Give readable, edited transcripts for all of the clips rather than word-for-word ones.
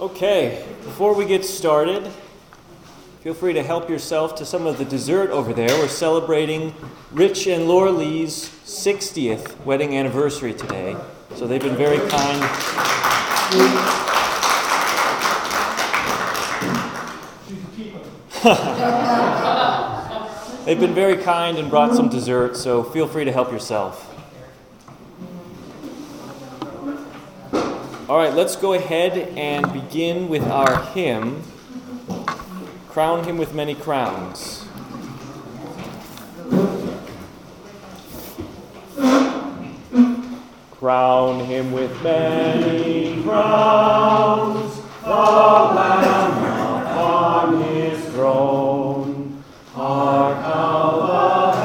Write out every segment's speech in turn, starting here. Okay, before we get started, feel free to help yourself to some of the dessert over there. We're celebrating Rich and Laura Lee's 60th wedding anniversary today, so they've been very kind. They've been very kind and brought some dessert, so feel free to help yourself. All right, let's go ahead and begin with our hymn, Crown Him with Many Crowns. Crown Him with many crowns, the Lamb upon His throne. Hark how the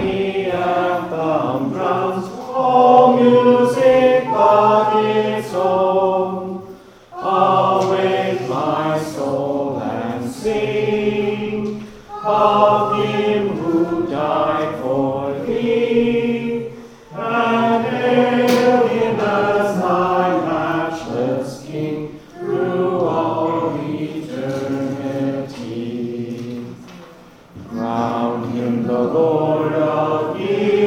heavenly anthem drowns, all music but its own. Awake, my soul, and sing of Him who died for thee, and hail Him as thy matchless King through all eternity. Crown Him the Lord of years,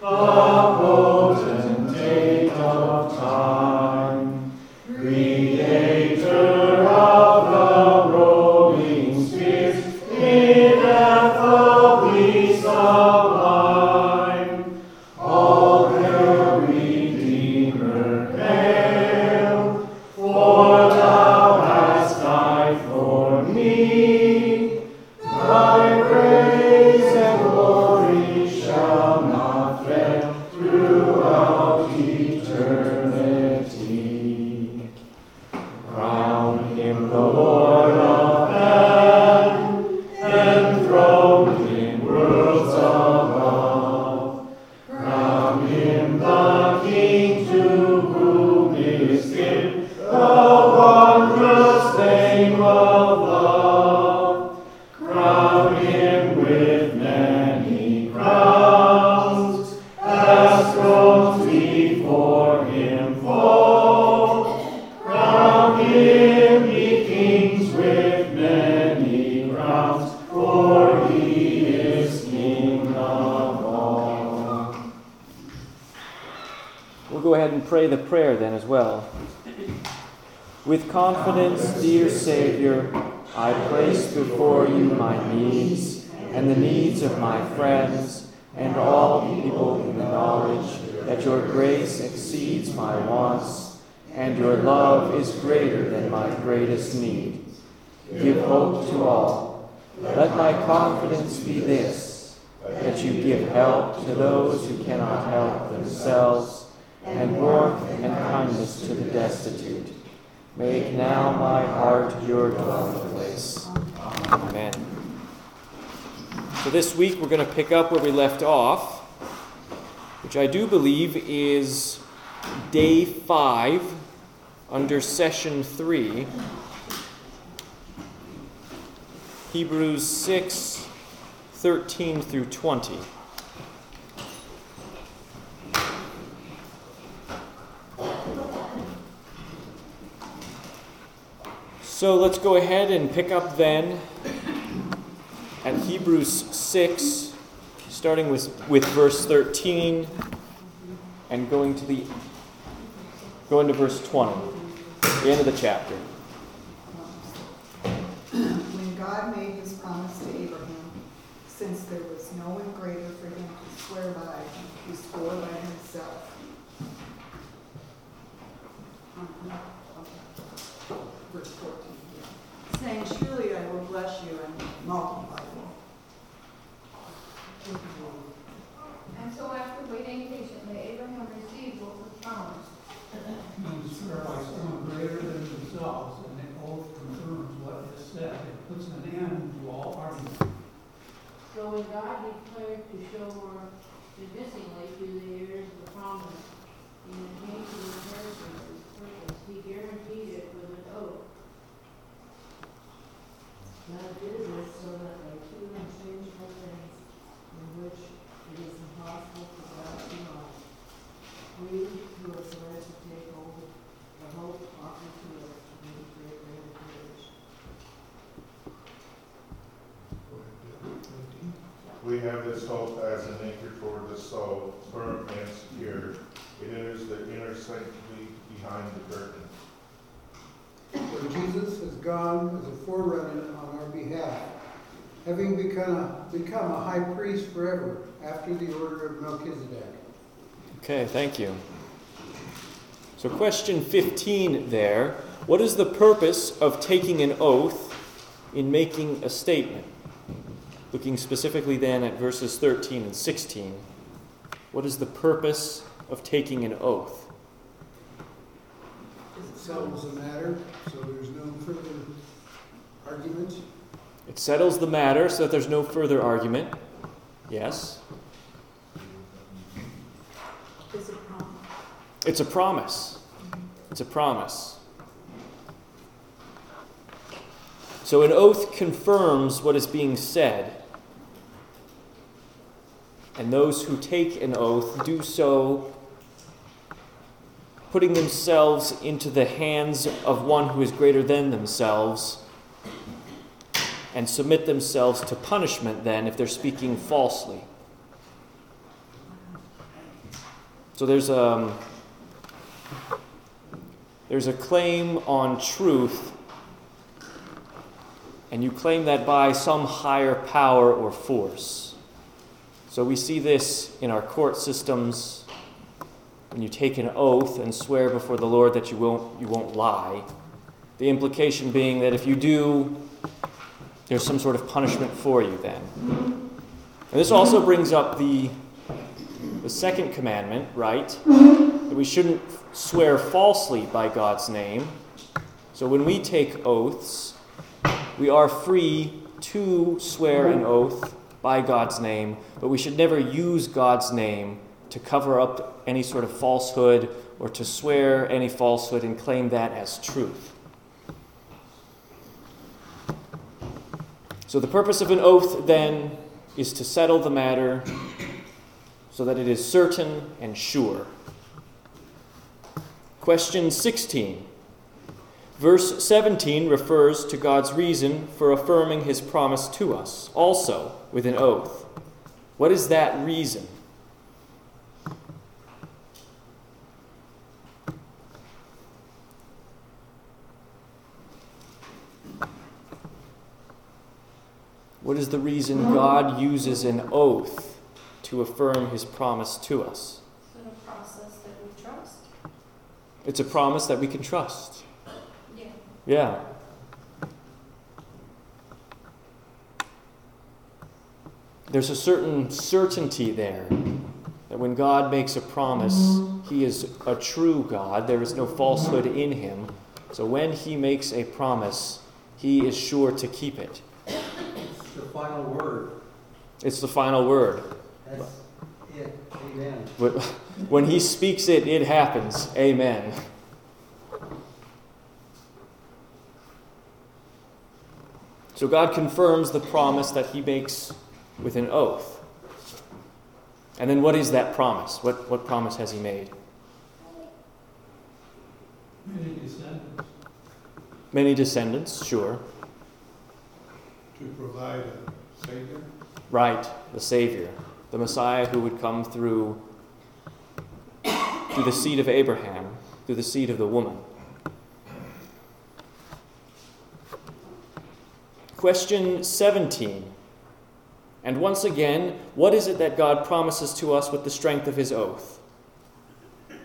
the potentate of time, creator of the rolling spheres, ineffably sublime. All hail, Redeemer, hail, for thou hast died for me. Thy praise and glory shall not fail throughout eternity. Crown Him the Lord of men, enthroned in worlds above. Crown Him the King to whom is given the wondrous name of love. Crown Him with many crowns, as thrones before Him fall. Crown Him, ye kings, with many crowns, for He is King of all. We'll go ahead and pray the prayer then as well. With confidence, dear Savior, I place before you my needs and the needs of my friends and all people in the knowledge that your grace exceeds my wants and your love is greater than my greatest need. Give hope to all. Let my confidence be this, that you give help to those who cannot help themselves and warmth and kindness to the destitute. Make now my heart your dwelling place. Amen. So this week we're going to pick up where we left off, which I do believe is day 5 under session 3. Hebrews 6:13 through 20. So let's go ahead and pick up then at Hebrews 6, starting with verse 13 and going to verse 20, the end of the chapter. When God made his promise to Abraham, since there was no one greater for him to swear by, he swore by himself. Verse 14, saying, "Surely I will bless you and multiply you." And so, after waiting patiently, Abraham received what was promised. Men swear by someone greater than themselves, and the oath confirms what is said. It puts an end to all argument. So, when God declared to show more convincingly through the years of the promise, in the case of the inheritance of his purpose, he guaranteed it with an oath. God did this so that by two unchangeable things, in which it is impossible for God to lie, we who are sworn to take hold of the hope offered to us God was a forerunner on our behalf, having become a high priest forever after the order of Melchizedek. Okay, thank you. So question 15 there, what is the purpose of taking an oath in making a statement? Looking specifically then at verses 13 and 16, what is the purpose of taking an oath? It settles the matter, so there's no further argument. It settles the matter so that there's no further argument. Yes? It's a promise. It's a promise. It's a promise. So an oath confirms what is being said. And those who take an oath do so putting themselves into the hands of one who is greater than themselves and submit themselves to punishment then if they're speaking falsely. So there's a claim on truth, and you claim that by some higher power or force. So we see this in our court systems when you take an oath and swear before the Lord that you won't lie. The implication being that if you do, there's some sort of punishment for you then. And this also brings up the second commandment, right? That we shouldn't swear falsely by God's name. So when we take oaths, we are free to swear an oath by God's name, but we should never use God's name to cover up any sort of falsehood or to swear any falsehood and claim that as truth. So the purpose of an oath, then, is to settle the matter so that it is certain and sure. Question 16. Verse 17 refers to God's reason for affirming his promise to us, also with an oath. What is that reason? What is the reason God uses an oath to affirm his promise to us? It's a process that we trust. It's a promise that we can trust. Yeah. There's a certain certainty there that when God makes a promise, he is a true God. There is no falsehood in him. So when he makes a promise, he is sure to keep it. It's the final word. It's the final word. That's it. Amen. But when he speaks it, it happens. Amen. So God confirms the promise that he makes with an oath. And then what is that promise? What promise has he made? Many descendants. Many descendants, sure. To provide a Savior. Right, the Savior. The Messiah who would come through the seed of Abraham, through the seed of the woman. Question 17. And once again, what is it that God promises to us with the strength of his oath?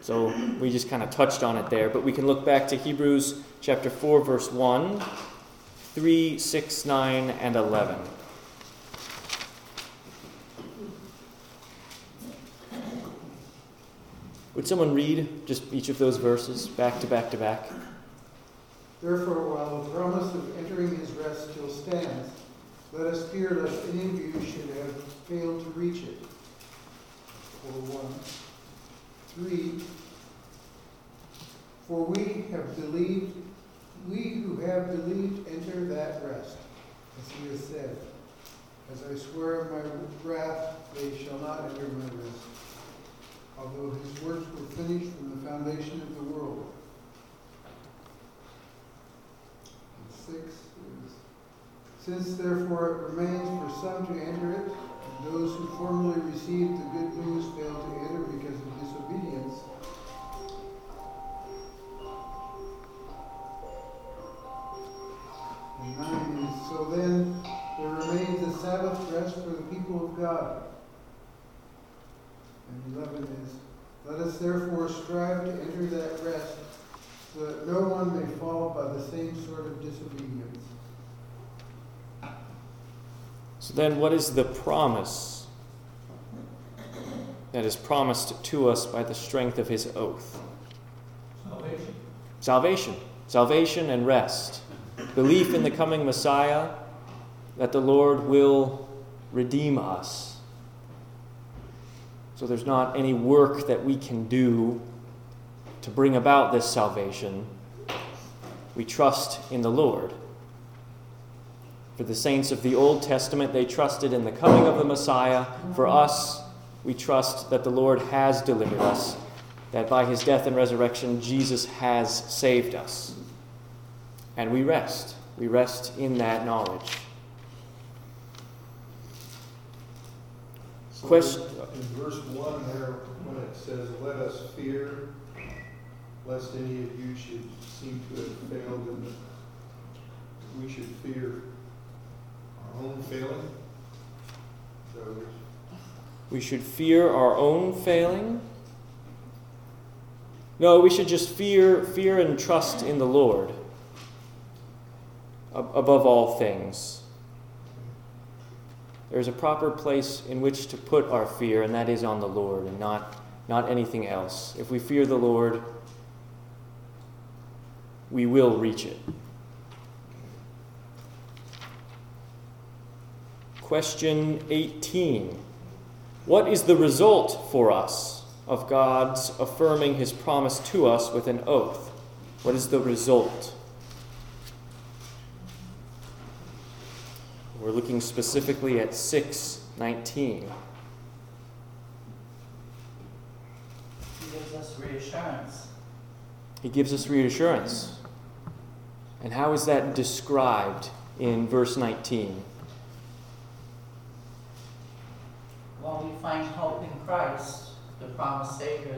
So we just kind of touched on it there, but we can look back to Hebrews chapter 4, verse 1, 3, 6, 9, and 11. Would someone read just each of those verses back to back to back? Therefore, while the promise of entering his rest still stands, let us fear lest any of you should have failed to reach it. 4:1, 3. For we who have believed enter that rest, as he has said. As I swear of my wrath, they shall not enter my rest, although his works were finished from the foundation of the world. 6. Since therefore it remains for some to enter it, and those who formerly received the good news failed to enter because of disobedience, Let us therefore strive to enter that rest, so that no one may fall by the same sort of disobedience. So then what is the promise that is promised to us by the strength of his oath? Salvation. Salvation. Salvation and rest. Belief in the coming Messiah, that the Lord will redeem us. So there's not any work that we can do to bring about this salvation. We trust in the Lord. For the saints of the Old Testament, they trusted in the coming of the Messiah. For us, we trust that the Lord has delivered us, that by his death and resurrection, Jesus has saved us. And we rest. We rest in that knowledge. Question. In verse 1 there, when it says, let us fear, lest any of you should seem to have failed, and we should fear our own failing. So we should fear our own failing? No, we should just fear and trust in the Lord above all things. There's a proper place in which to put our fear, and that is on the Lord and not anything else. If we fear the Lord, we will reach it. Question 18. What is the result for us of God's affirming his promise to us with an oath? What is the result? We're looking specifically at 6:19. He gives us reassurance. He gives us reassurance. And how is that described in verse 19? While we find hope in Christ, the promised Savior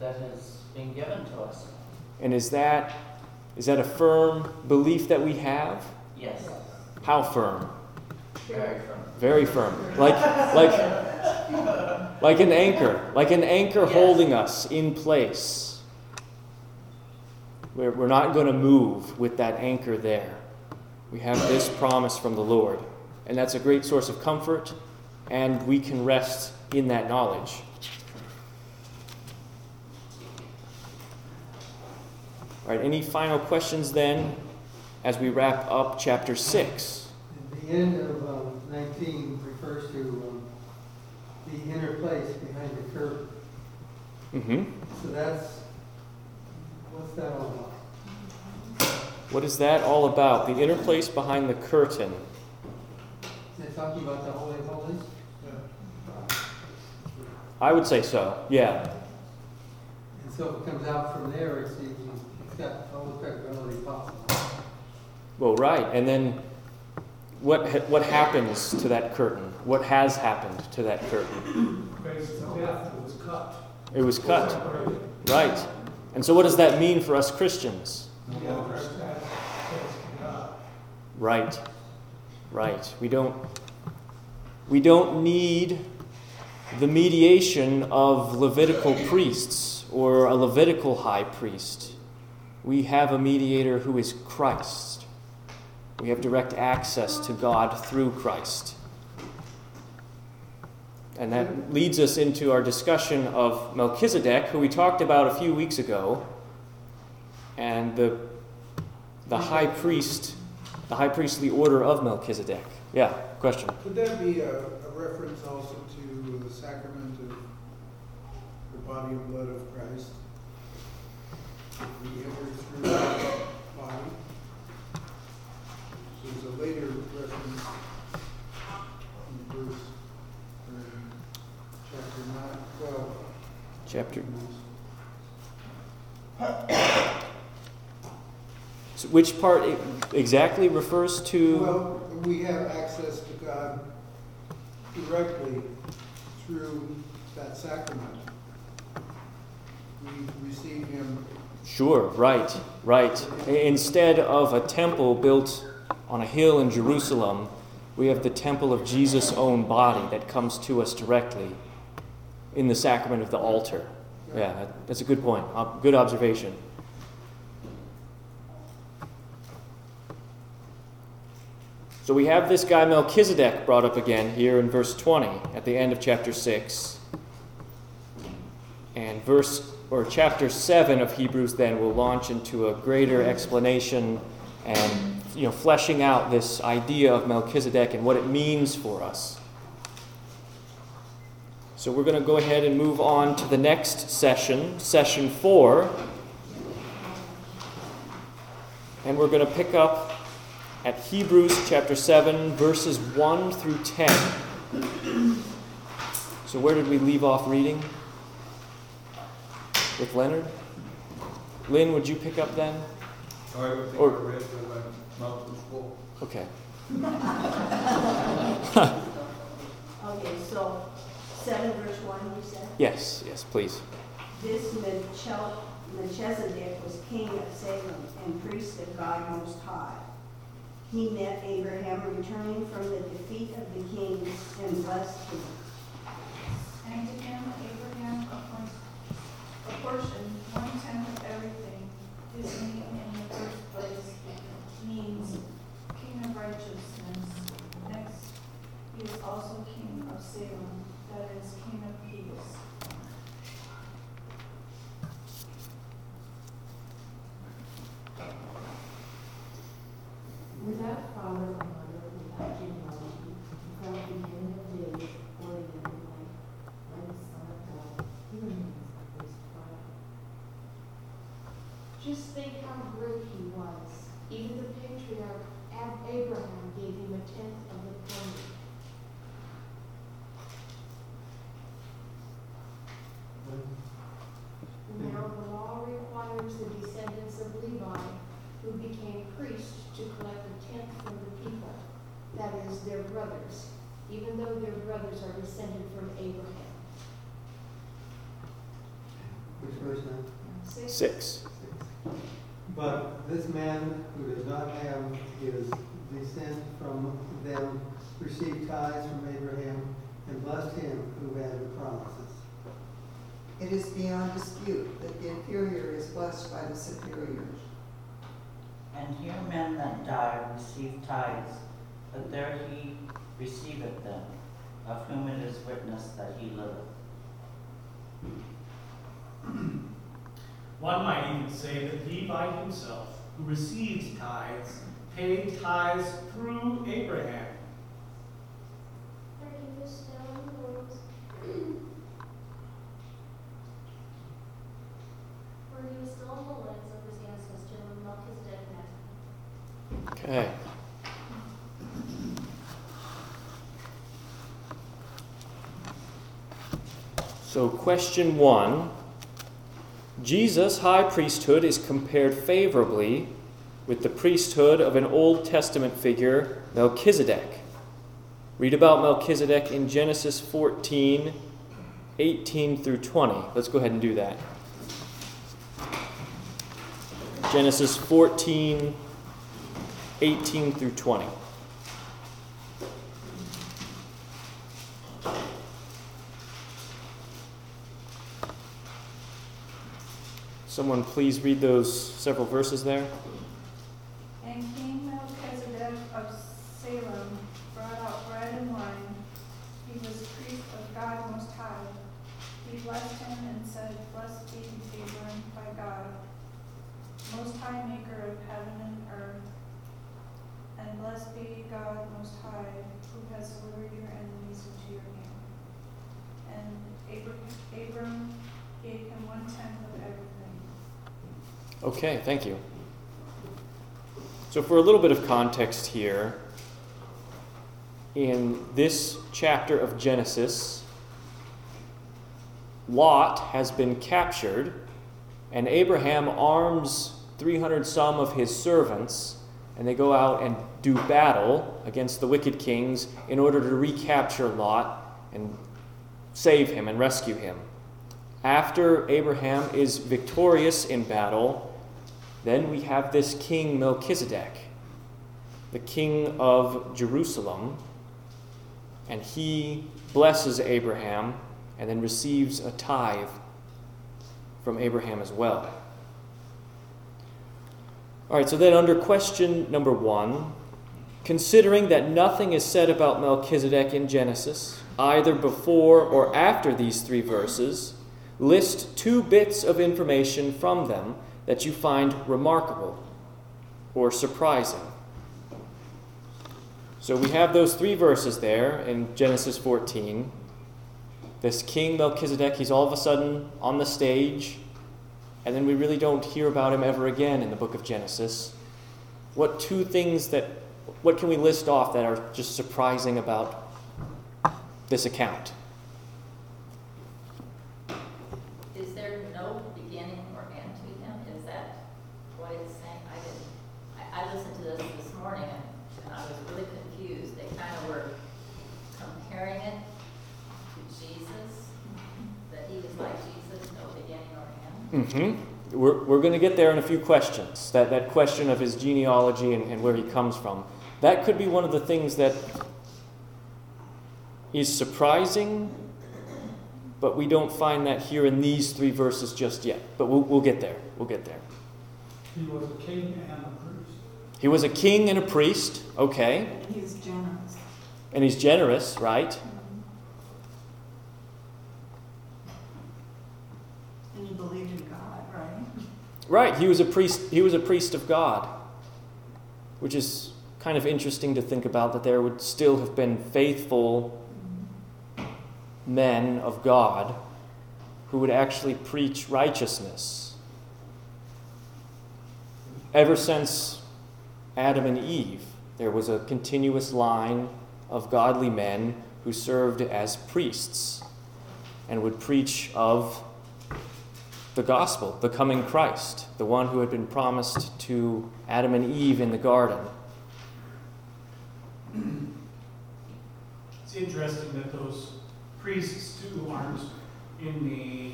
that has been given to us. And is that a firm belief that we have? Yes. How firm? Very firm. Very firm. Like an anchor. Like an anchor, yes, holding us in place. We're not going to move with that anchor there. We have this promise from the Lord. And that's a great source of comfort. And we can rest in that knowledge. All right, any final questions then? As we wrap up chapter 6. At the end of 19 refers to the inner place behind the curtain. Mm-hmm. So what's that all about? What is that all about? The inner place behind the curtain. Is it talking about the Holy of Holies? Yeah. I would say so, yeah. And so if it comes out from there, it's got all the credibility possible. Well, right, and then what happens to that curtain? What has happened to that curtain? It was cut. It was cut, right. And so what does that mean for us Christians? Right, right. We don't need the mediation of Levitical priests or a Levitical high priest. We have a mediator who is Christ. We have direct access to God through Christ. And that leads us into our discussion of Melchizedek, who we talked about a few weeks ago, and the high priest, the high priestly order of Melchizedek. Yeah, question. Could that be a reference also to the sacrament of the body and blood of Christ? If we enter through that body. There's a later reference in verse chapter 12. So which part exactly refers to? Well, we have access to God directly through that sacrament. We receive him. Sure, right, right. Instead of a temple built on a hill in Jerusalem, we have the temple of Jesus' own body that comes to us directly. in the sacrament of the altar. Yeah, that's a good point. Good observation. So we have this guy Melchizedek brought up again here in verse 20 at the end of chapter 6. And chapter 7 of Hebrews then will launch into a greater explanation and fleshing out this idea of Melchizedek and what it means for us. So we're going to go ahead and move on to the next session, session 4. And we're going to pick up at Hebrews chapter 7, verses 1 through 10. So where did we leave off reading? With Leonard? Lynn, would you pick up then? Sorry, I read through my mouth was full. Okay. Okay, so... 7 verse 1, you said? Yes, please. This Melchizedek was king of Salem and priest of God Most High. He met Abraham returning from the defeat of the kings and blessed him. And to him Abraham apportioned 1/10 of everything. His name in the first place means king of righteousness. Next, he is also king of Salem. That is King of Peace. Without father or mother, without genealogy, without beginning of days or the end of life, by the Son of God, he remains at this trial. Just think how great he was. Even the patriarch Abraham gave him a tenth of the promise. Now the law requires the descendants of Levi, who became priests, to collect a tenth from the people, that is, their brothers, even though their brothers are descended from Abraham. Which verse now? 6. But this man who does not have his descent from them received tithes from Abraham and blessed him who had the promises. It is beyond dispute that the inferior is blessed by the superior. And here men that die receive tithes, but there he receiveth them, of whom it is witness that he liveth. One might even say that Levi himself, who received tithes, paid tithes through Abraham. Okay. So question 1. Jesus' high priesthood is compared favorably with the priesthood of an Old Testament figure, Melchizedek. Read about Melchizedek in Genesis 14, 18 through 20. Let's go ahead and do that. Genesis 14, 18 through 20. Someone please read those several verses there. And King Melchizedek of Salem brought out bread and wine. He was priest of God Most High. He blessed him and said, Blessed be Abraham by God, Most High, maker of heaven and earth. And blessed be God Most High, who has delivered your enemies into your hand. And Abram gave him 1/10 of everything. Okay, thank you. So for a little bit of context here, in this chapter of Genesis, Lot has been captured, and Abraham arms 300 some of his servants, and they go out and do battle against the wicked kings in order to recapture Lot and save him and rescue him. After Abraham is victorious in battle, then we have this king Melchizedek, the king of Jerusalem, and he blesses Abraham and then receives a tithe from Abraham as well. All right, so then under question number 1, considering that nothing is said about Melchizedek in Genesis, either before or after these 3 verses, list 2 bits of information from them that you find remarkable or surprising. So we have those 3 verses there in Genesis 14. This King Melchizedek, he's all of a sudden on the stage, and then we really don't hear about him ever again in the book of Genesis. What can we list off that are just surprising about this account? Is there no beginning or end to him? Is that what it's saying? I listened to this morning and I was really confused. They kind of were comparing it to Jesus, that he was like Jesus, no beginning or end. Mm-hmm. We're going to get there in a few questions, that question of his genealogy and where he comes from. That could be one of the things that is surprising, but we don't find that here in these 3 verses just yet. But we'll get there. We'll get there. He was a king and a priest. He was a king and a priest. Okay. And he's generous. And he's generous, right? Mm-hmm. And he believed in God, right? Right. He was a priest. He was a priest of God, which is kind of interesting to think about, that there would still have been faithful men of God who would actually preach righteousness. Ever since Adam and Eve, there was a continuous line of godly men who served as priests and would preach of the gospel, the coming Christ, the one who had been promised to Adam and Eve in the garden. It's interesting that those priests too aren't in the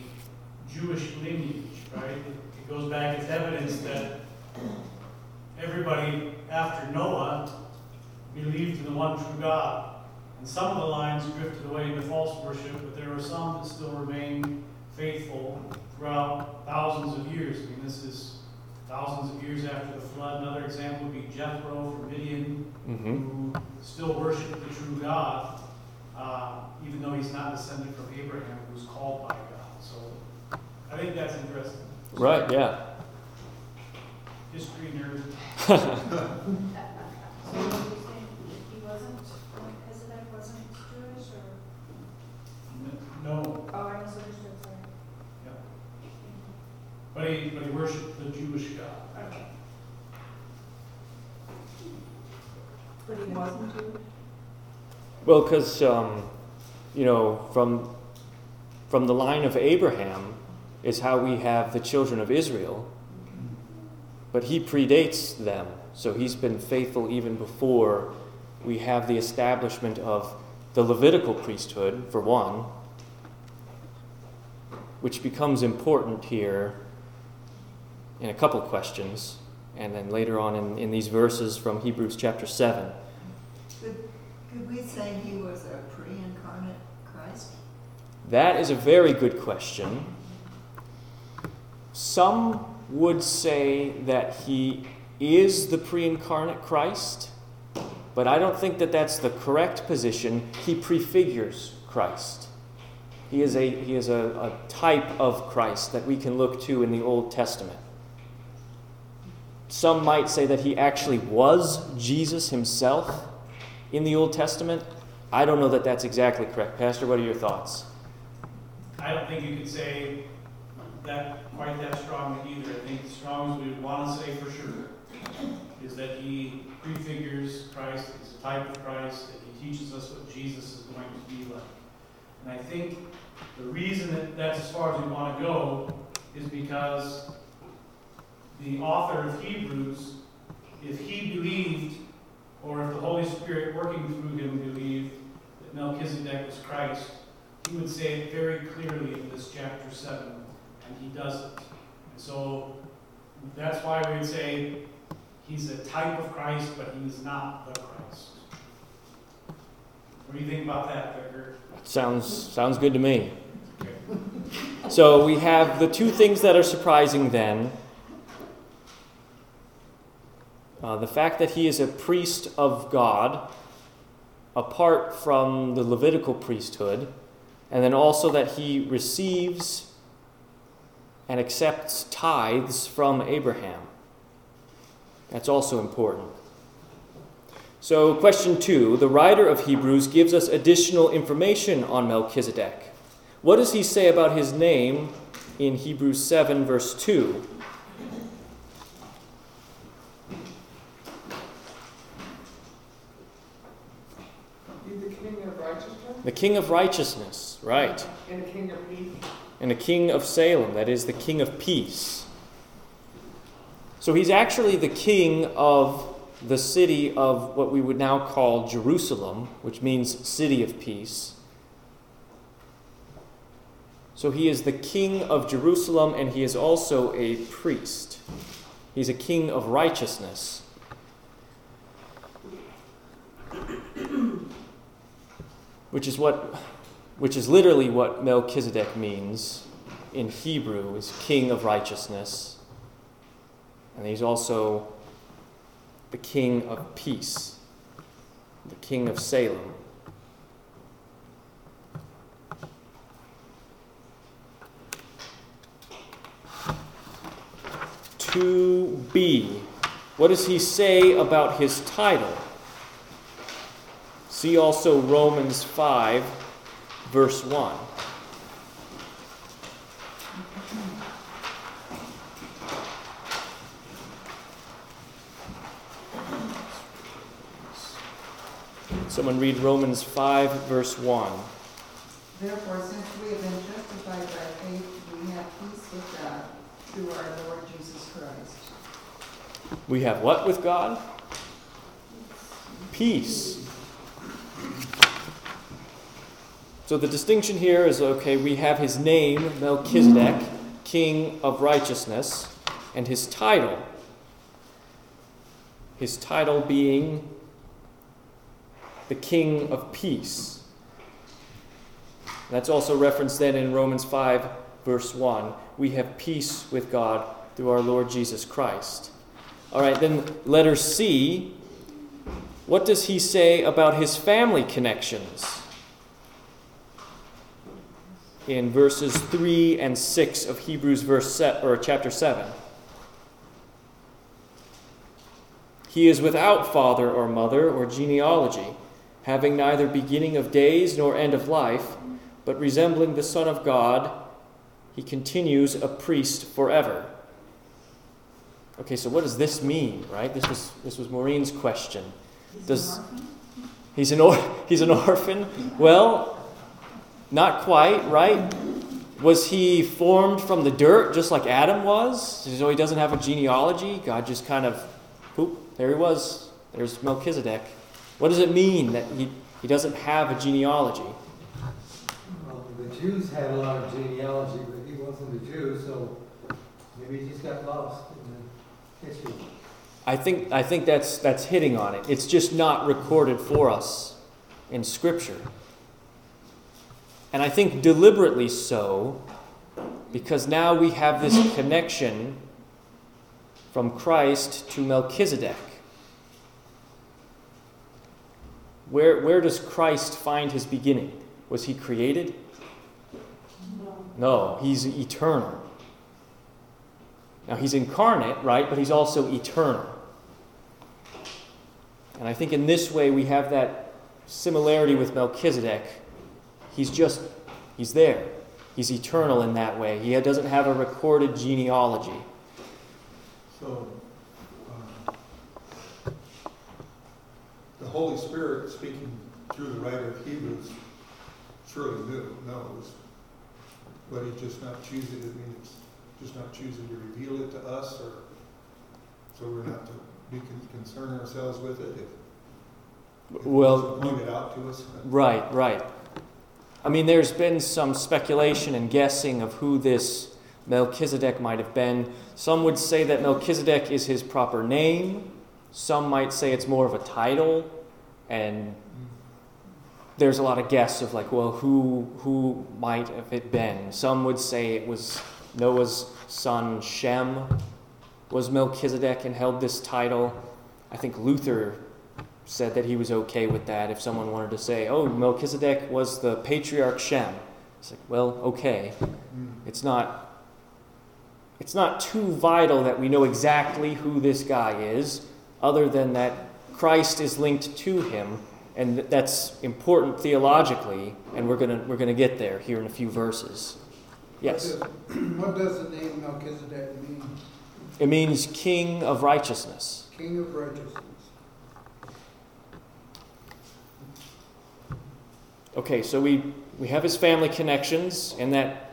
Jewish lineage, right? It goes back as evidence that everybody after Noah believed in the one true God. And some of the lines drifted away into false worship, but there are some that still remain faithful throughout thousands of years. I mean, this is thousands of years after the flood. Another example would be Jethro from Midian, who still worshiped the true God, even though he's not descended from Abraham, who's called by God. So I think that's interesting. So, right, yeah. History nerd. So you think Melchizedek wasn't Jewish, or? No. Oh, I misunderstood, sorry. Yeah. But he worshipped the Jewish God. Okay. But he wasn't Jewish? Well, because, from the line of Abraham is how we have the children of Israel. But he predates them, so he's been faithful even before we have the establishment of the Levitical priesthood, for one, which becomes important here in a couple questions, and then later on in these verses from Hebrews chapter 7. Could we say he was a pre-incarnate Christ? That is a very good question. Some would say that he is the pre-incarnate Christ, but I don't think that that's the correct position. He prefigures Christ. He is a type of Christ that we can look to in the Old Testament. Some might say that he actually was Jesus himself in the Old Testament. I don't know that that's exactly correct. Pastor, what are your thoughts? I don't think you could say that quite that strongly either. I think the strongest we would want to say for sure is that he prefigures Christ, he's a type of Christ, that he teaches us what Jesus is going to be like. And I think the reason that that's as far as we want to go is because the author of Hebrews, if he believed, or if the Holy Spirit working through him believed that Melchizedek was Christ, he would say it very clearly in this chapter 7, and he doesn't. And so that's why we would say he's a type of Christ, but he's not the Christ. What do you think about that, Becker? Sounds good to me. So we have the two things that are surprising then. The fact that he is a priest of God, apart from the Levitical priesthood, and then also that he receives and accepts tithes from Abraham. That's also important. So question 2, the writer of Hebrews gives us additional information on Melchizedek. What does he say about his name in Hebrews 7, verse 2? He's the king of righteousness. The king of righteousness, right. And the king of peace. And the king of Salem, that is the king of peace. So he's actually the king of the city of what we would now call Jerusalem, which means city of peace. So he is the king of Jerusalem, and he is also a priest. He's a king of righteousness. Which is literally what Melchizedek means in Hebrew, is king of righteousness. And he's also the king of peace, the king of Salem. To be. What does he say about his title? See also Romans 5, verse 1. Someone read Romans 5, verse 1. Therefore, since we have been justified by faith, we have peace with God through our Lord Jesus Christ. We have what with God? Peace. So the distinction here is, okay, we have his name, Melchizedek, king of righteousness, and his title being the king of peace. That's also referenced then in Romans 5, verse 1. We have peace with God through our Lord Jesus Christ. All right, then letter C. What does he say about his family connections? In verses 3 and 6 of Hebrews chapter 7. He is without father or mother or genealogy, having neither beginning of days nor end of life, but resembling the Son of God, he continues a priest forever. Okay, so what does this mean, right? This was Maureen's question. He's an orphan? Well, not quite, right? Was he formed from the dirt just like Adam was? So he doesn't have a genealogy? God just kind of, poop, there he was. There's Melchizedek. What does it mean that he doesn't have a genealogy? Well, the Jews had a lot of genealogy, but he wasn't a Jew, so maybe he just got lost in the history. I think that's hitting on it. It's just not recorded for us in Scripture. And I think deliberately so, because now we have this connection from Christ to Melchizedek. Where does Christ find his beginning? Was he created? No, he's eternal. Now he's incarnate, right? But he's also eternal. And I think in this way we have that similarity with Melchizedek. He's there. He's eternal in that way. He doesn't have a recorded genealogy. So, the Holy Spirit speaking through the writer of Hebrews surely knows, but he's just not choosing to mean it's just not choosing to reveal it to us, or so we're not to be concern ourselves with it. If well, point it out to us. Right. I mean, there's been some speculation and guessing of who this Melchizedek might have been. Some would say that Melchizedek is his proper name. Some might say it's more of a title. And there's a lot of guess of like, well, who might have it been? Some would say it was Noah's son Shem was Melchizedek and held this title. I think Luther said that he was okay with that if someone wanted to say, oh, Melchizedek was the patriarch Shem. It's like, well, okay. It's not too vital that we know exactly who this guy is, other than that Christ is linked to him, and that's important theologically, and we're gonna get there here in a few verses. Yes? What does the name Melchizedek mean? It means king of righteousness. King of righteousness. Okay, so we have his family connections, and that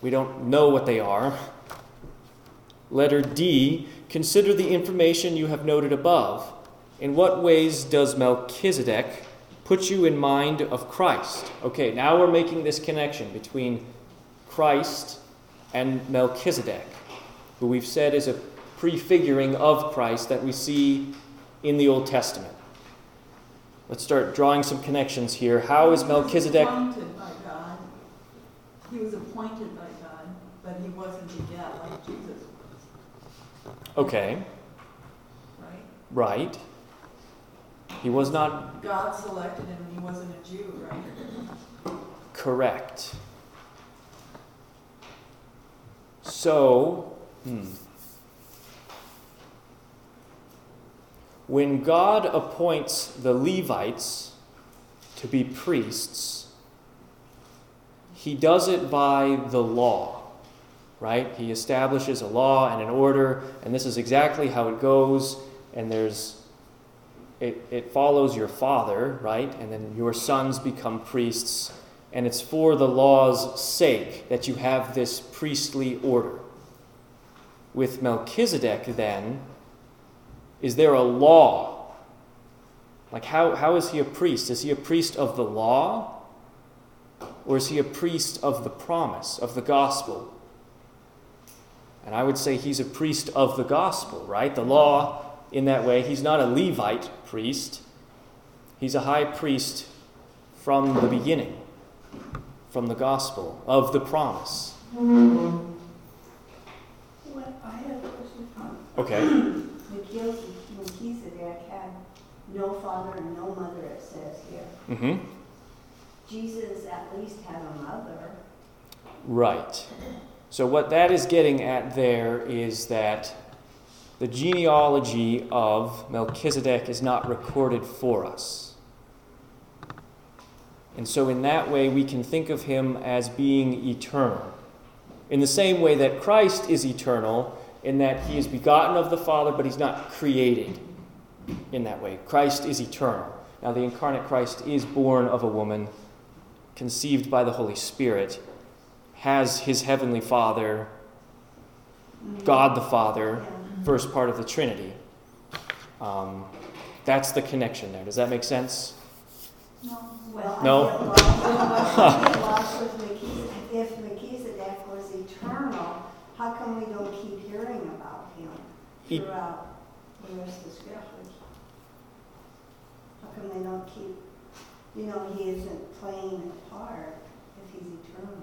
we don't know what they are. Letter D, consider the information you have noted above. In what ways does Melchizedek put you in mind of Christ? Okay, now we're making this connection between Christ and Melchizedek, who we've said is a prefiguring of Christ that we see in the Old Testament. Let's start drawing some connections here. How is Melchizedek... He was appointed by God, but he wasn't begat like Jesus was. Okay. Right. He was not... God selected him and he wasn't a Jew, right? Correct. So, when God appoints the Levites to be priests, he does it by the law, right? He establishes a law and an order, and this is exactly how it goes, and it follows your father, right? And then your sons become priests, and it's for the law's sake that you have this priestly order. With Melchizedek, then, is there a law? Like, how is he a priest? Is he a priest of the law? Or is he a priest of the promise, of the gospel? And I would say he's a priest of the gospel, right? The law, in that way, he's not a Levite priest. He's a high priest from the beginning, from the gospel, of the promise. Mm-hmm. Well, I have a question. Okay. Melchizedek had no father and no mother, it says here. Mm-hmm. Jesus at least had a mother. Right. So what that is getting at there is that the genealogy of Melchizedek is not recorded for us. And so in that way, we can think of him as being eternal. In the same way that Christ is eternal, in that he is begotten of the Father, but he's not created in that way. Christ is eternal. Now, the incarnate Christ is born of a woman, conceived by the Holy Spirit, has his heavenly Father, God the Father, first part of the Trinity. That's the connection there. Does that make sense? No. Well, no? If Melchizedek was eternal, how come we don't keep hearing about him throughout the rest of the scriptures? How come they don't keep, he isn't playing a part if he's eternal?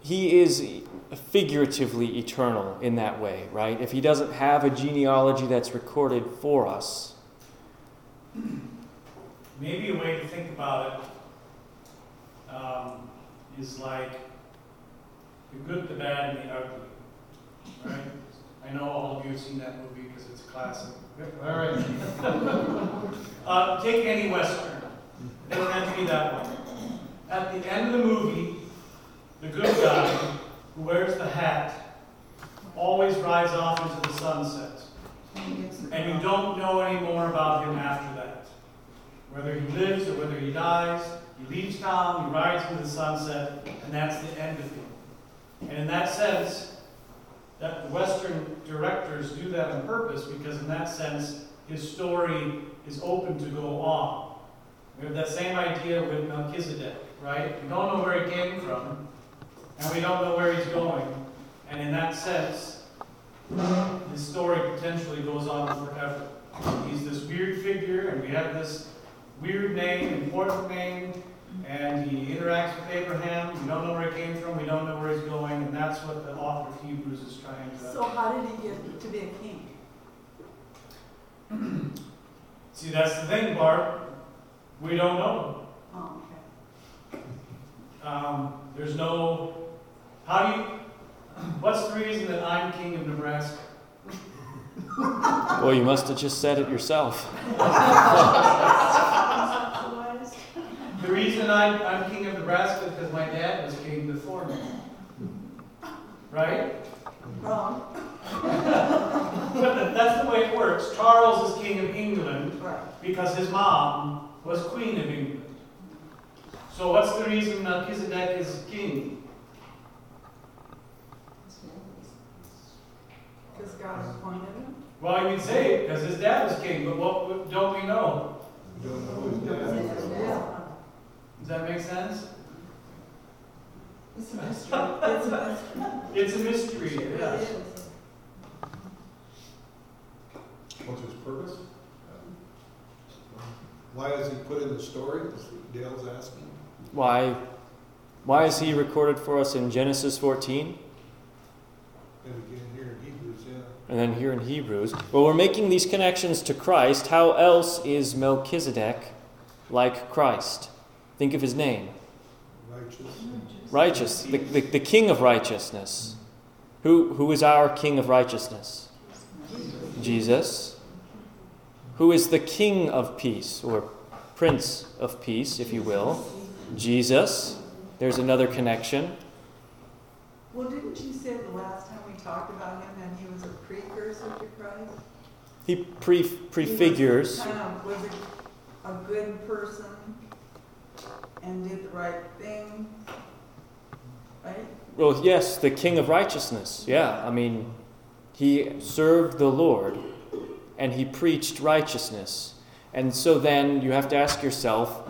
He is figuratively eternal in that way, right? If he doesn't have a genealogy that's recorded for us. Maybe a way to think about it is like the good, the bad, and the ugly, right? I know all of you have seen that movie because it's a classic. All right. Take any Western. It doesn't have to be that one. At the end of the movie, the good guy who wears the hat always rides off into the sunset. And you don't know any more about him after that. Whether he lives or whether he dies, he leaves town, he rides into the sunset, and that's the end of him. And in that sense, that the Western directors do that on purpose, because in that sense, his story is open to go on. We have that same idea with Melchizedek, right? We don't know where he came from, and we don't know where he's going. And in that sense, his story potentially goes on forever. He's this weird figure, and we have this weird name, important name, and he interacts with Abraham. We don't know where he came from. We don't know where he's going, and that's what the author of Hebrews is trying to... So how did he get to be a king? See, that's the thing, Barb. We don't know. Oh, okay. There's no... How do you... What's the reason that I'm king of Nebraska? Well, you must have just said it yourself. The reason I'm king of Nebraska is because my dad was king before me. Right? Wrong. But that's the way it works. Charles is king of England because his mom was queen of England. So what's the reason Melchizedek is king? Because God appointed him? Well, you could say it because his dad was king, but what don't we know? We don't know his dad. Does that make sense? It's a mystery. It's a mystery, yes. What's his purpose? Why is he put in the story? Dale's asking. Why is he recorded for us in Genesis 14? And again here in Hebrews, yeah. And then here in Hebrews. Well, we're making these connections to Christ. How else is Melchizedek like Christ? Think of his name. Righteous. The king of righteousness. Who is our king of righteousness? Jesus. Who is the king of peace, or prince of peace, if you will? Jesus. There's another connection. Well, didn't you say the last time we talked about him that he was a precursor to Christ? He prefigures. He was a good person. And did the right thing, right? Well, yes, the king of righteousness, yeah. I mean, he served the Lord, and he preached righteousness. And so then you have to ask yourself,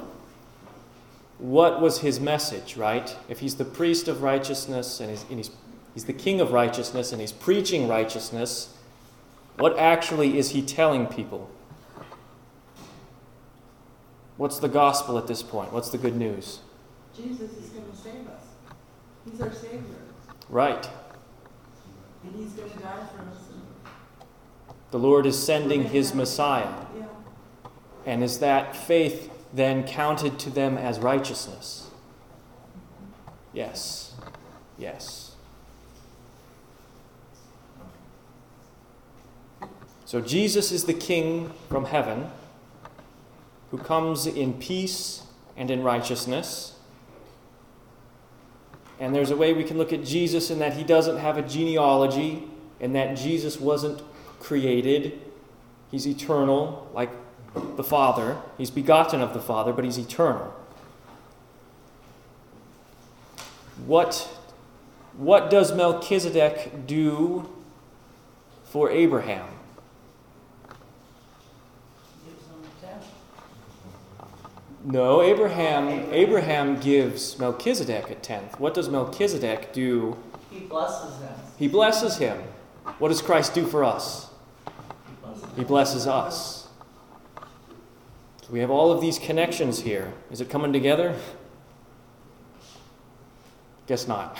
what was his message, right? If he's the priest of righteousness, and he's the king of righteousness, and he's preaching righteousness, what actually is he telling people? What's the gospel at this point? What's the good news? Jesus is going to save us. He's our Savior. Right. And he's going to die for us. The Lord is sending his Messiah. Yeah. And is that faith then counted to them as righteousness? Yes. Yes. So Jesus is the King from heaven, who comes in peace and in righteousness. And there's a way we can look at Jesus in that he doesn't have a genealogy, and that Jesus wasn't created. He's eternal, like the Father. He's begotten of the Father, but he's eternal. What does Melchizedek do for Abraham? No, Abraham gives Melchizedek a tenth. What does Melchizedek do? He blesses him. He blesses him. What does Christ do for us? He blesses us. So we have all of these connections here. Is it coming together? Guess not.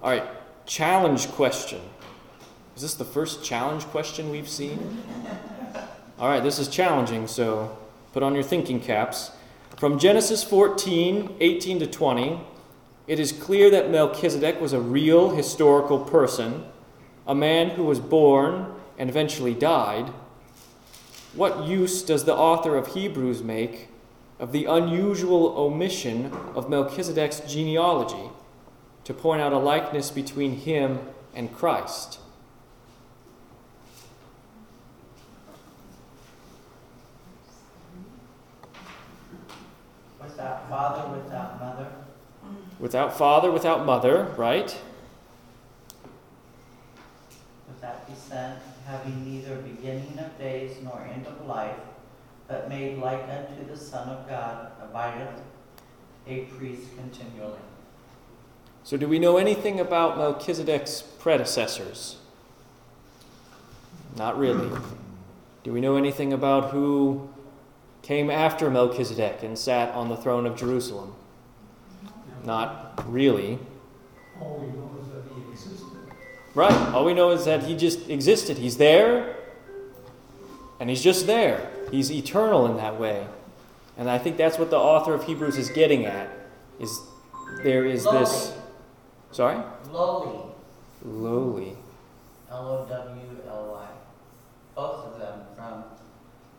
All right, challenge question. Is this the first challenge question we've seen? All right, this is challenging, so put on your thinking caps. From Genesis 14, 18 to 20, it is clear that Melchizedek was a real historical person, a man who was born and eventually died. What use does the author of Hebrews make of the unusual omission of Melchizedek's genealogy to point out a likeness between him and Christ? Without father, without mother. Without father, without mother, right? Without descent, having neither beginning of days nor end of life, but made like unto the Son of God, abideth a priest continually. So do we know anything about Melchizedek's predecessors? Not really. Do we know anything about who came after Melchizedek and sat on the throne of Jerusalem? Not really. All we know is that he existed. Right. All we know is that he just existed. He's there, and he's just there. He's eternal in that way. And I think that's what the author of Hebrews is getting at. Is there is lowly. This... Sorry? Lowly. L-O-W-L-Y. Both of them from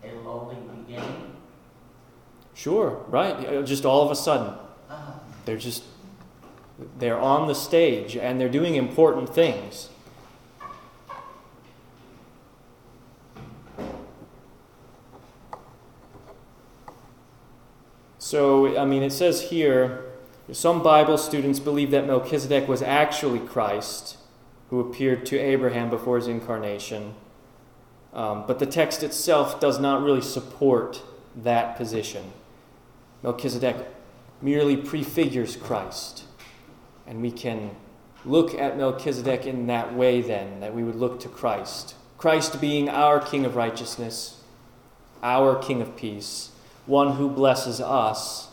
a lowly beginning. Sure, right. Just all of a sudden. Uh-huh. They're on the stage and they're doing important things. So, I mean, it says here, some Bible students believe that Melchizedek was actually Christ, who appeared to Abraham before his incarnation. But the text itself does not really support that position. Melchizedek merely prefigures Christ. And we can look at Melchizedek in that way then, that we would look to Christ. Christ being our King of righteousness, our King of peace, one who blesses us,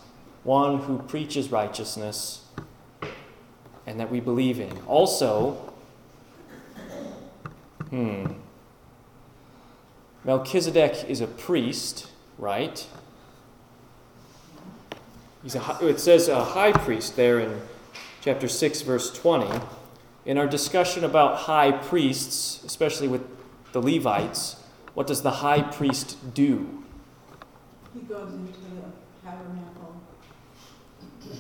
one who preaches righteousness, and that we believe in. Also, Melchizedek is a priest, right? It says a high priest there in chapter 6, verse 20. In our discussion about high priests, especially with the Levites, what does the high priest do? He goes into the tabernacle,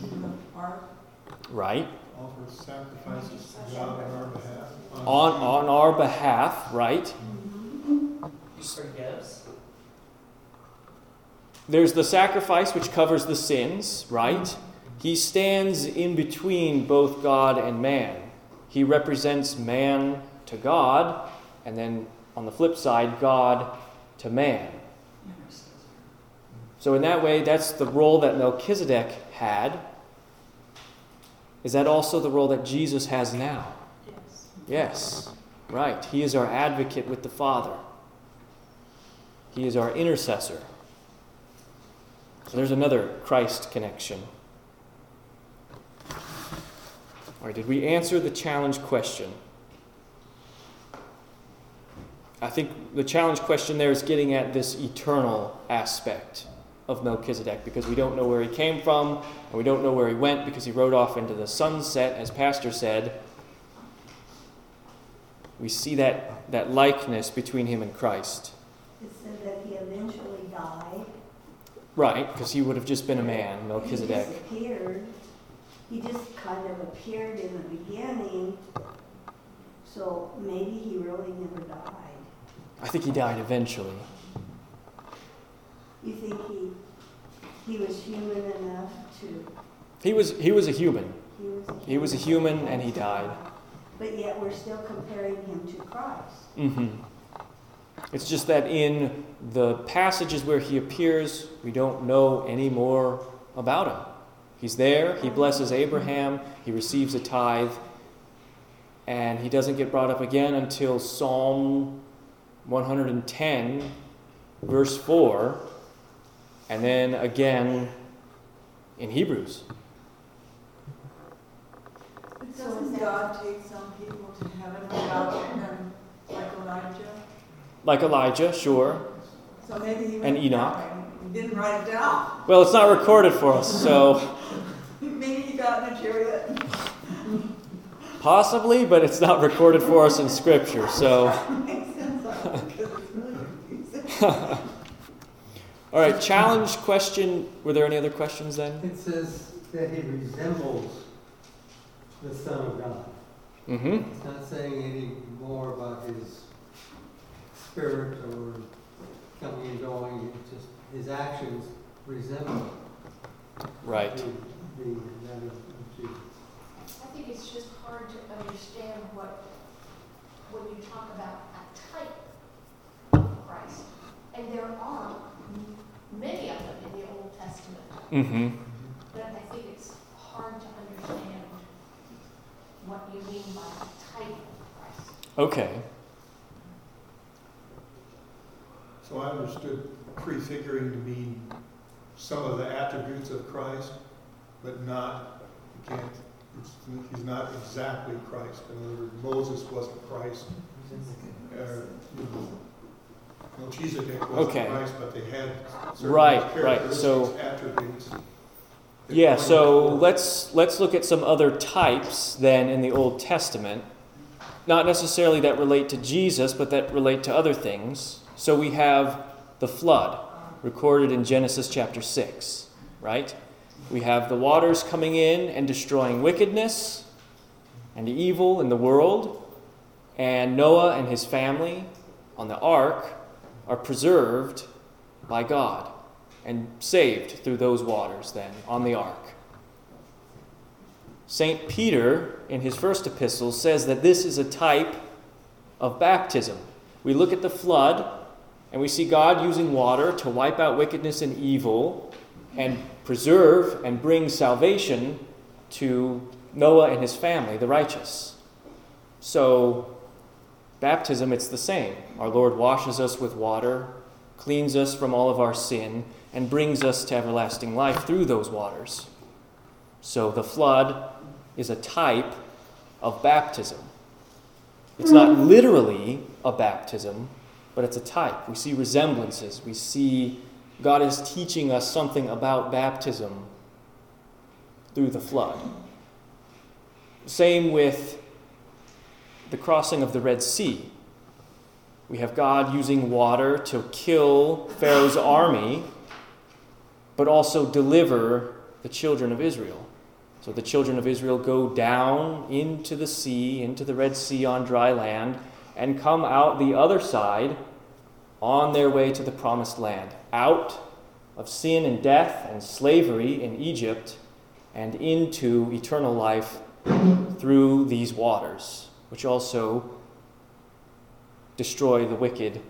in the ark. Right. Offers sacrifices to God on our behalf. On our behalf, right? He forgives. There's the sacrifice which covers the sins, right? He stands in between both God and man. He represents man to God, and then on the flip side, God to man. So in that way, that's the role that Melchizedek had. Is that also the role that Jesus has now? Yes. Yes, right. He is our advocate with the Father. He is our intercessor. So there's another Christ connection. All right, did we answer the challenge question? I think the challenge question there is getting at this eternal aspect of Melchizedek, because we don't know where he came from, and we don't know where he went, because he rode off into the sunset, as Pastor said. We see that likeness between him and Christ. It said that he eventually died. Right, because he would have just been a man, Melchizedek. He disappeared. He just kind of appeared in the beginning, so maybe he really never died. I think he died eventually. You think he was human enough to... He was a human. He was a human and he died. But yet we're still comparing him to Christ. Mm-hmm. It's just that in the passages where he appears, we don't know any more about him. He's there, he blesses Abraham, he receives a tithe, and he doesn't get brought up again until Psalm 110, verse 4, and then again in Hebrews. Doesn't God take some people to heaven without him, like Elijah? Like Elijah, sure. So maybe he and Enoch. Didn't write it down. Well, it's not recorded for us, so... Maybe he got in a chariot. Possibly, but it's not recorded for us in Scripture, so... All right, challenge question. Were there any other questions then? It says that he resembles the Son of God. Mm-hmm. It's not saying any more about his spirit or coming and going. It's just his actions resemble. Right. That of Jesus. I think it's just hard to understand when you talk about a type of Christ, and there are many of them in the Old Testament. Mm-hmm. But I think it's hard to understand what you mean by a type of Christ. Okay. So I understood prefiguring to mean some of the attributes of Christ, but not, he's not exactly Christ. In other words, Moses wasn't Christ. Melchizedek wasn't Christ, but they had certain characteristics, attributes. Yeah, so let's look at some other types then in the Old Testament, not necessarily that relate to Jesus, but that relate to other things. So we have the flood recorded in Genesis chapter 6, right? We have the waters coming in and destroying wickedness and evil in the world, and Noah and his family on the ark are preserved by God and saved through those waters then on the ark. St. Peter, in his first epistle, says that this is a type of baptism. We look at the flood, and we see God using water to wipe out wickedness and evil and preserve and bring salvation to Noah and his family, the righteous. So, baptism, it's the same. Our Lord washes us with water, cleans us from all of our sin, and brings us to everlasting life through those waters. So the flood is a type of baptism. It's not literally a baptism, but it's a type. We see resemblances. We see God is teaching us something about baptism through the flood. Same with the crossing of the Red Sea. We have God using water to kill Pharaoh's army, but also deliver the children of Israel. So the children of Israel go down into the sea, into the Red Sea on dry land, and come out the other side on their way to the promised land, out of sin and death and slavery in Egypt and into eternal life through these waters, which also destroy the wicked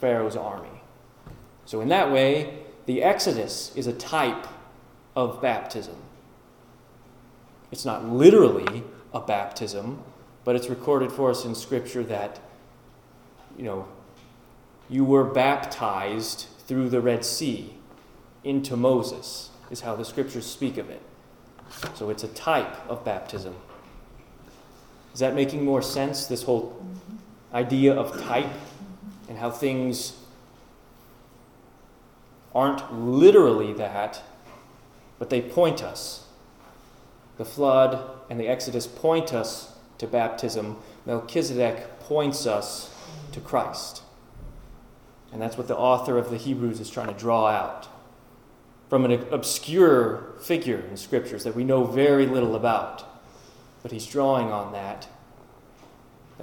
Pharaoh's army. So in that way, the Exodus is a type of baptism. It's not literally a baptism, but it's recorded for us in Scripture that, you were baptized through the Red Sea into Moses, is how the Scriptures speak of it. So it's a type of baptism. Is that making more sense, this whole idea of type and how things aren't literally that, but they point us? The flood and the Exodus point us to baptism. Melchizedek points us to Christ. And that's what the author of the Hebrews is trying to draw out from an obscure figure in Scriptures that we know very little about. But he's drawing on that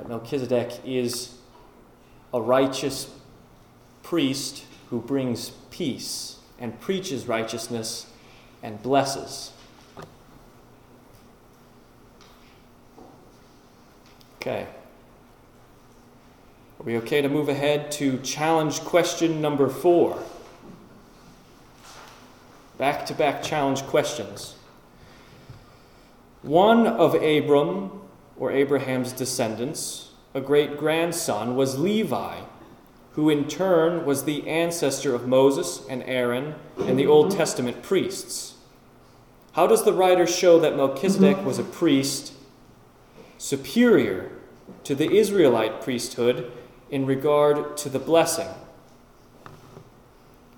Melchizedek is a righteous priest who brings peace and preaches righteousness and blesses. Okay. Are we okay to move ahead to challenge question number 4? Back-to-back challenge questions. One of Abram, or Abraham's descendants, a great-grandson, was Levi, who in turn was the ancestor of Moses and Aaron and the Old Testament priests. How does the writer show that Melchizedek was a priest superior to the Israelite priesthood in regard to the blessing?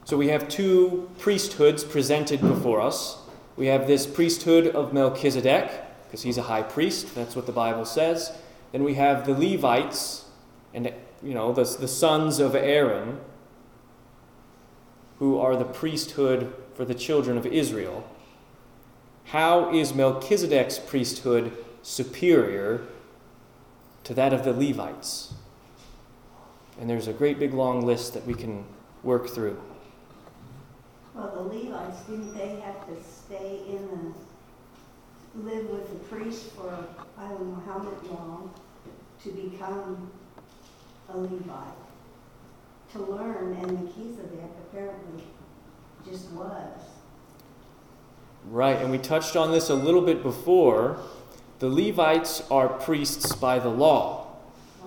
So we have two priesthoods presented before us. We have this priesthood of Melchizedek, because he's a high priest, that's what the Bible says. Then we have the Levites, and the sons of Aaron, who are the priesthood for the children of Israel. How is Melchizedek's priesthood superior to that of the Levites? And there's a great big long list that we can work through. Well, the Levites, didn't they have to live with the priest for I don't know how long to become a Levite? To learn, and Melchizedek apparently just was. Right, and we touched on this a little bit before. The Levites are priests by the law.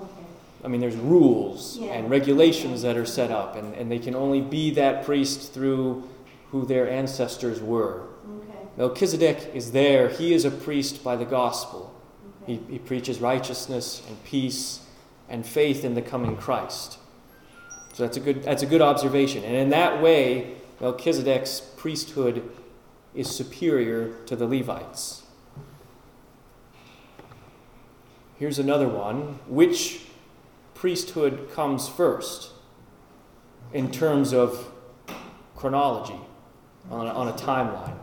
Okay. I mean, there's rules and regulations that are set up, and they can only be that priest through who their ancestors were. Okay. Melchizedek is there. He is a priest by the gospel. Okay. He preaches righteousness and peace and faith in the coming Christ. So that's a good observation. And in that way, Melchizedek's priesthood is superior to the Levites. Here's another one. Which priesthood comes first in terms of chronology on a timeline?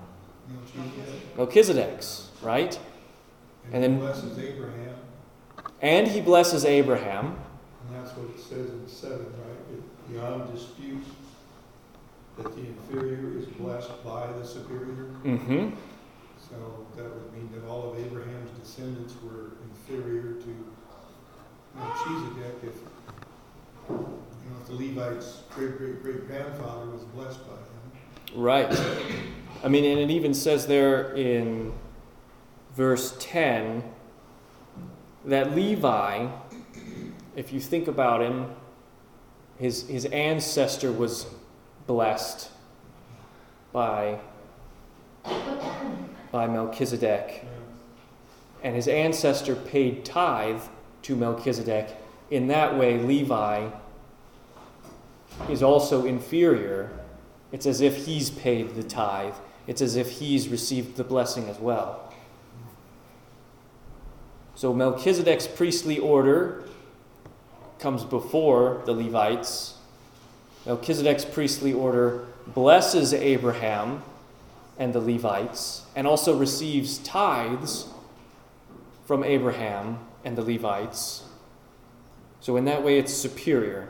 Melchizedek's, right? And he blesses Abraham. And he blesses Abraham. And that's what it says in 7, right? Beyond dispute that the inferior is blessed by the superior. Mm-hmm. So that would mean that all of Abraham's descendants were inferior to Melchizedek if the Levite's great-great-great-grandfather was blessed by him. Right. I mean, and it even says there in verse 10 that Levi, if you think about him, his ancestor was blessed by Melchizedek. And his ancestor paid tithe to Melchizedek. In that way, Levi is also inferior. It's as if he's paid the tithe. It's as if he's received the blessing as well. So Melchizedek's priestly order comes before the Levites. Melchizedek's priestly order blesses Abraham and the Levites, and also receives tithes from Abraham and the Levites. So in that way, it's superior.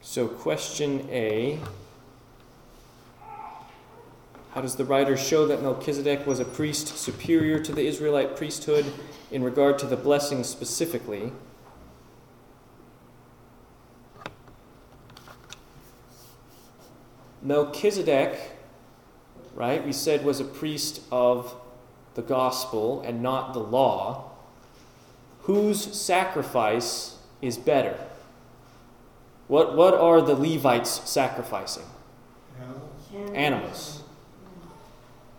So question A, how does the writer show that Melchizedek was a priest superior to the Israelite priesthood in regard to the blessing specifically? Melchizedek, right, we said was a priest of the gospel and not the law. Whose sacrifice is better? What are the Levites sacrificing? Animals.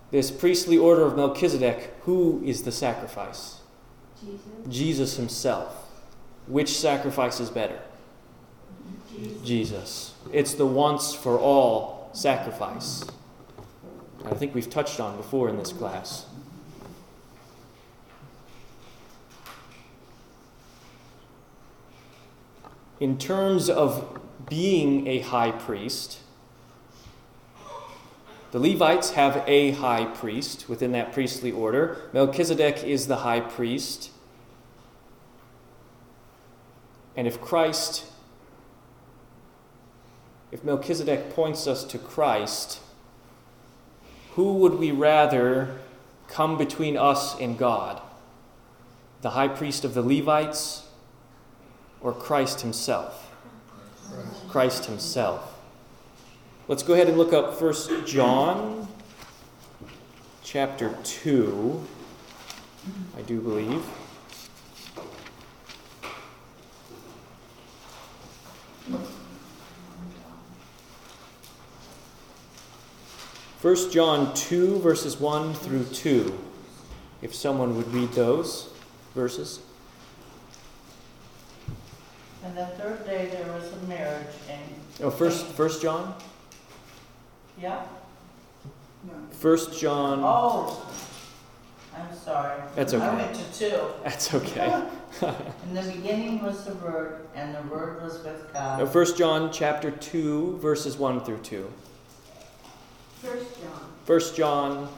This priestly order of Melchizedek, who is the sacrifice? Jesus himself. Which sacrifice is better? Jesus. It's the once-for-all sacrifice. I think we've touched on before in this class. In terms of being a high priest, the Levites have a high priest within that priestly order. Melchizedek is the high priest. And if Melchizedek points us to Christ, who would we rather come between us and God? The high priest of the Levites or Christ himself? Christ himself. Let's go ahead and look up 1 John chapter 2, I do believe. First John 2, verses 1 through 2. If someone would read those verses. And the third day there was a marriage in... Oh, First John? Yeah? No. 1 John... Oh! I'm sorry. That's okay. I went to 2. That's okay. In the beginning was the Word, and the Word was with God. No, 1 John chapter 2, verses 1 through 2. 1 John.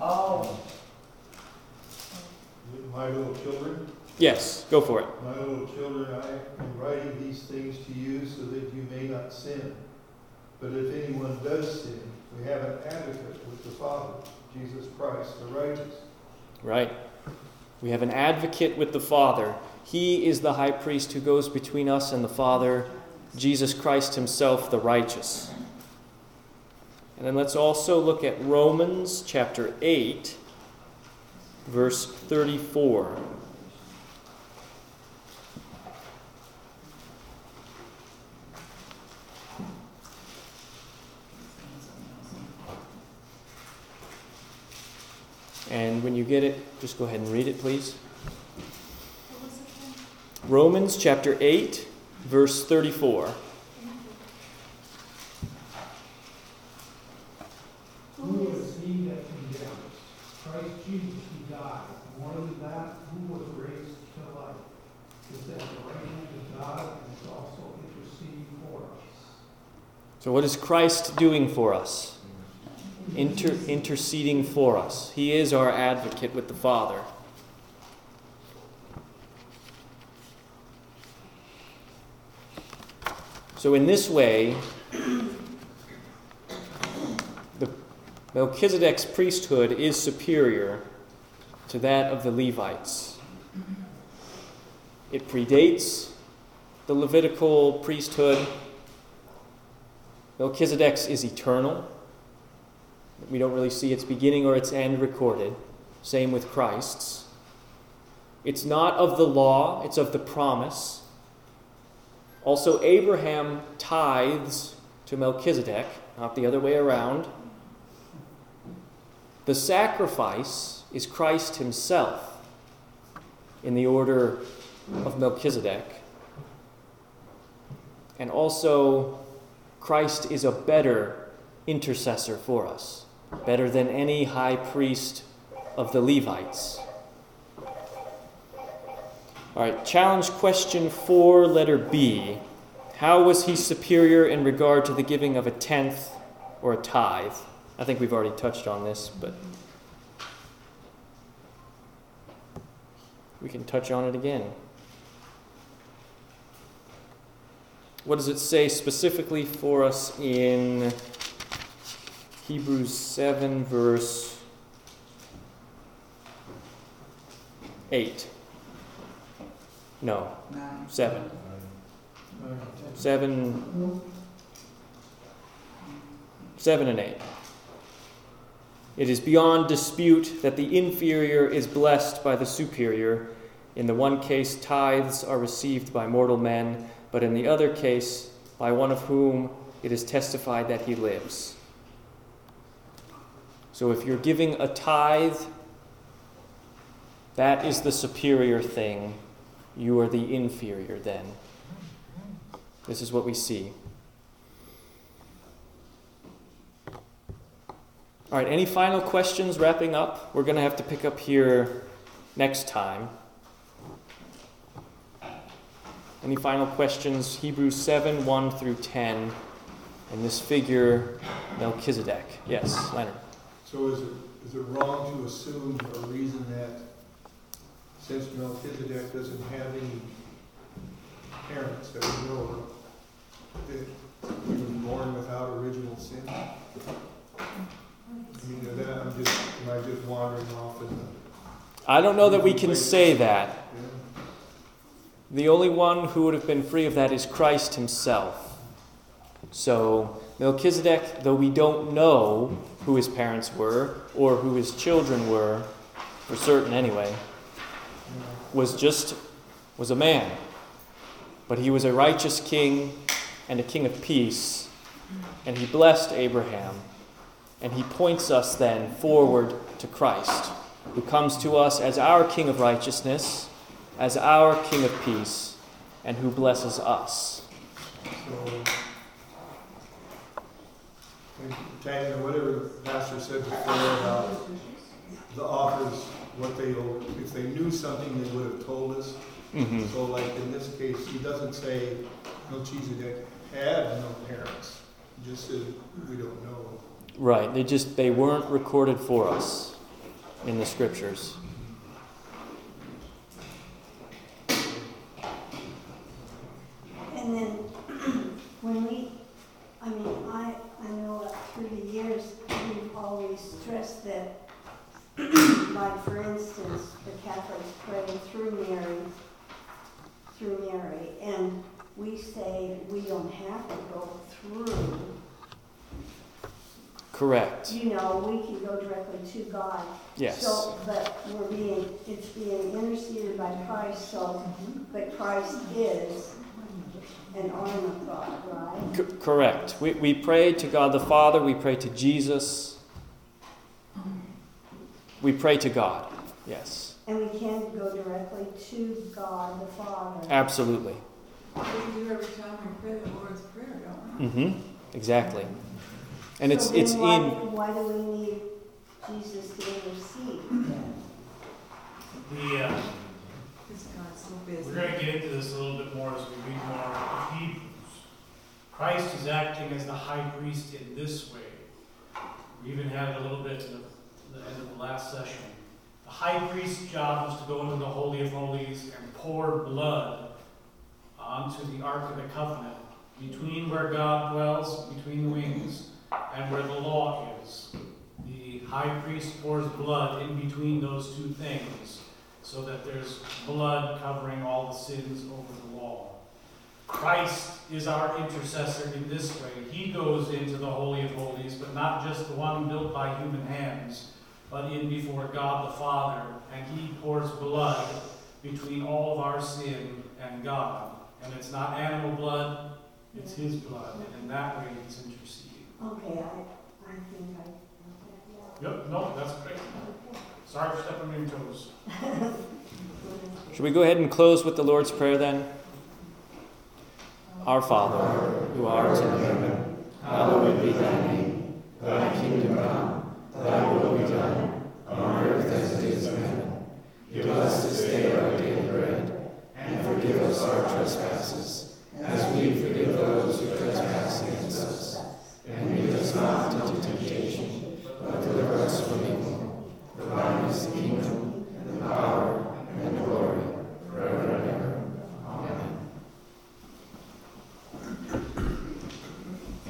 Oh. My little children? Yes, go for it. My little children, I am writing these things to you so that you may not sin. But if anyone does sin, we have an advocate with the Father, Jesus Christ, the righteous. Right. We have an advocate with the Father. He is the high priest who goes between us and the Father, Jesus Christ himself, the righteous. And then let's also look at Romans chapter 8, verse 34. And when you get it, just go ahead and read it, please. Romans chapter 8, verse 34. Who is he that condemns? Christ Jesus, he died. More than that, who was raised to life? Is that the right hand of God and is also interceding for us? So what is Christ doing for us? Interceding for us. He is our advocate with the Father. So in this way, the Melchizedek's priesthood is superior to that of the Levites. It predates the Levitical priesthood. Melchizedek's is eternal. We don't really see its beginning or its end recorded. Same with Christ's. It's not of the law, it's of the promise. Also, Abraham tithes to Melchizedek, not the other way around. The sacrifice is Christ himself in the order of Melchizedek. And also, Christ is a better intercessor for us, better than any high priest of the Levites. All right, challenge question 4, letter B. How was he superior in regard to the giving of a tenth or a tithe? I think we've already touched on this, but we can touch on it again. What does it say specifically for us in Hebrews 7, verse 8? No, 7. 7 and 8. It is beyond dispute that the inferior is blessed by the superior. In the one case, tithes are received by mortal men, but in the other case, by one of whom it is testified that he lives. So if you're giving a tithe, that is the superior thing. You are the inferior then. This is what we see. All right, any final questions wrapping up? We're going to have to pick up here next time. Any final questions? Hebrews 7, 1 through 10. And this figure, Melchizedek. Yes, Leonard. So is it wrong to assume or reason that since Melchizedek doesn't have any parents that we know of, that he was born without original sin? I mean, am I just wandering off in the... I don't know that we can say that. Yeah. The only one who would have been free of that is Christ himself. So Melchizedek, though we don't know who his parents were or who his children were, for certain anyway, was a man. But he was a righteous king and a king of peace, and he blessed Abraham, and he points us then forward to Christ, who comes to us as our king of righteousness, as our king of peace, and who blesses us. So, whatever the pastor said before about the offers, if they knew something, they would have told us. Mm-hmm. So, like in this case, he doesn't say Melchizedek had no parents. He just said we don't know. Right. They weren't recorded for us in the scriptures. And then I know through the years we've always stressed that. Like, for instance, the Catholics pray through Mary, and we say we don't have to go through Correct. You know, we can go directly to God. Yes. So, but it's being interceded by Christ. So, but Christ is an arm of God, right? Correct. We pray to God the Father. We pray to Jesus. We pray to God. Yes. And we can't go directly to God the Father. Absolutely. We do every time we pray the Lord's Prayer, don't we? Mm-hmm. Exactly. And so it's why do we need Jesus to intercede? We're going to get into this a little bit more as we read more of Hebrews. Christ is acting as the high priest in this way. We even had it a little bit at the end of the last session. The high priest's job was to go into the Holy of Holies and pour blood onto the Ark of the Covenant, between where God dwells, between the wings, and where the law is. The high priest pours blood in between those two things, so that there's blood covering all the sins over the law. Christ is our intercessor in this way. He goes into the Holy of Holies, but not just the one built by human hands, but in before God the Father, and he pours blood between all of our sin and God. And it's not animal blood, it's his blood, and in that way he's interceding. Okay, I think I... Yep, no, that's great. Sorry for stepping on your toes. Should we go ahead and close with the Lord's Prayer then? Our Father, who art in heaven, hallowed be thy name. Thy kingdom come, thy will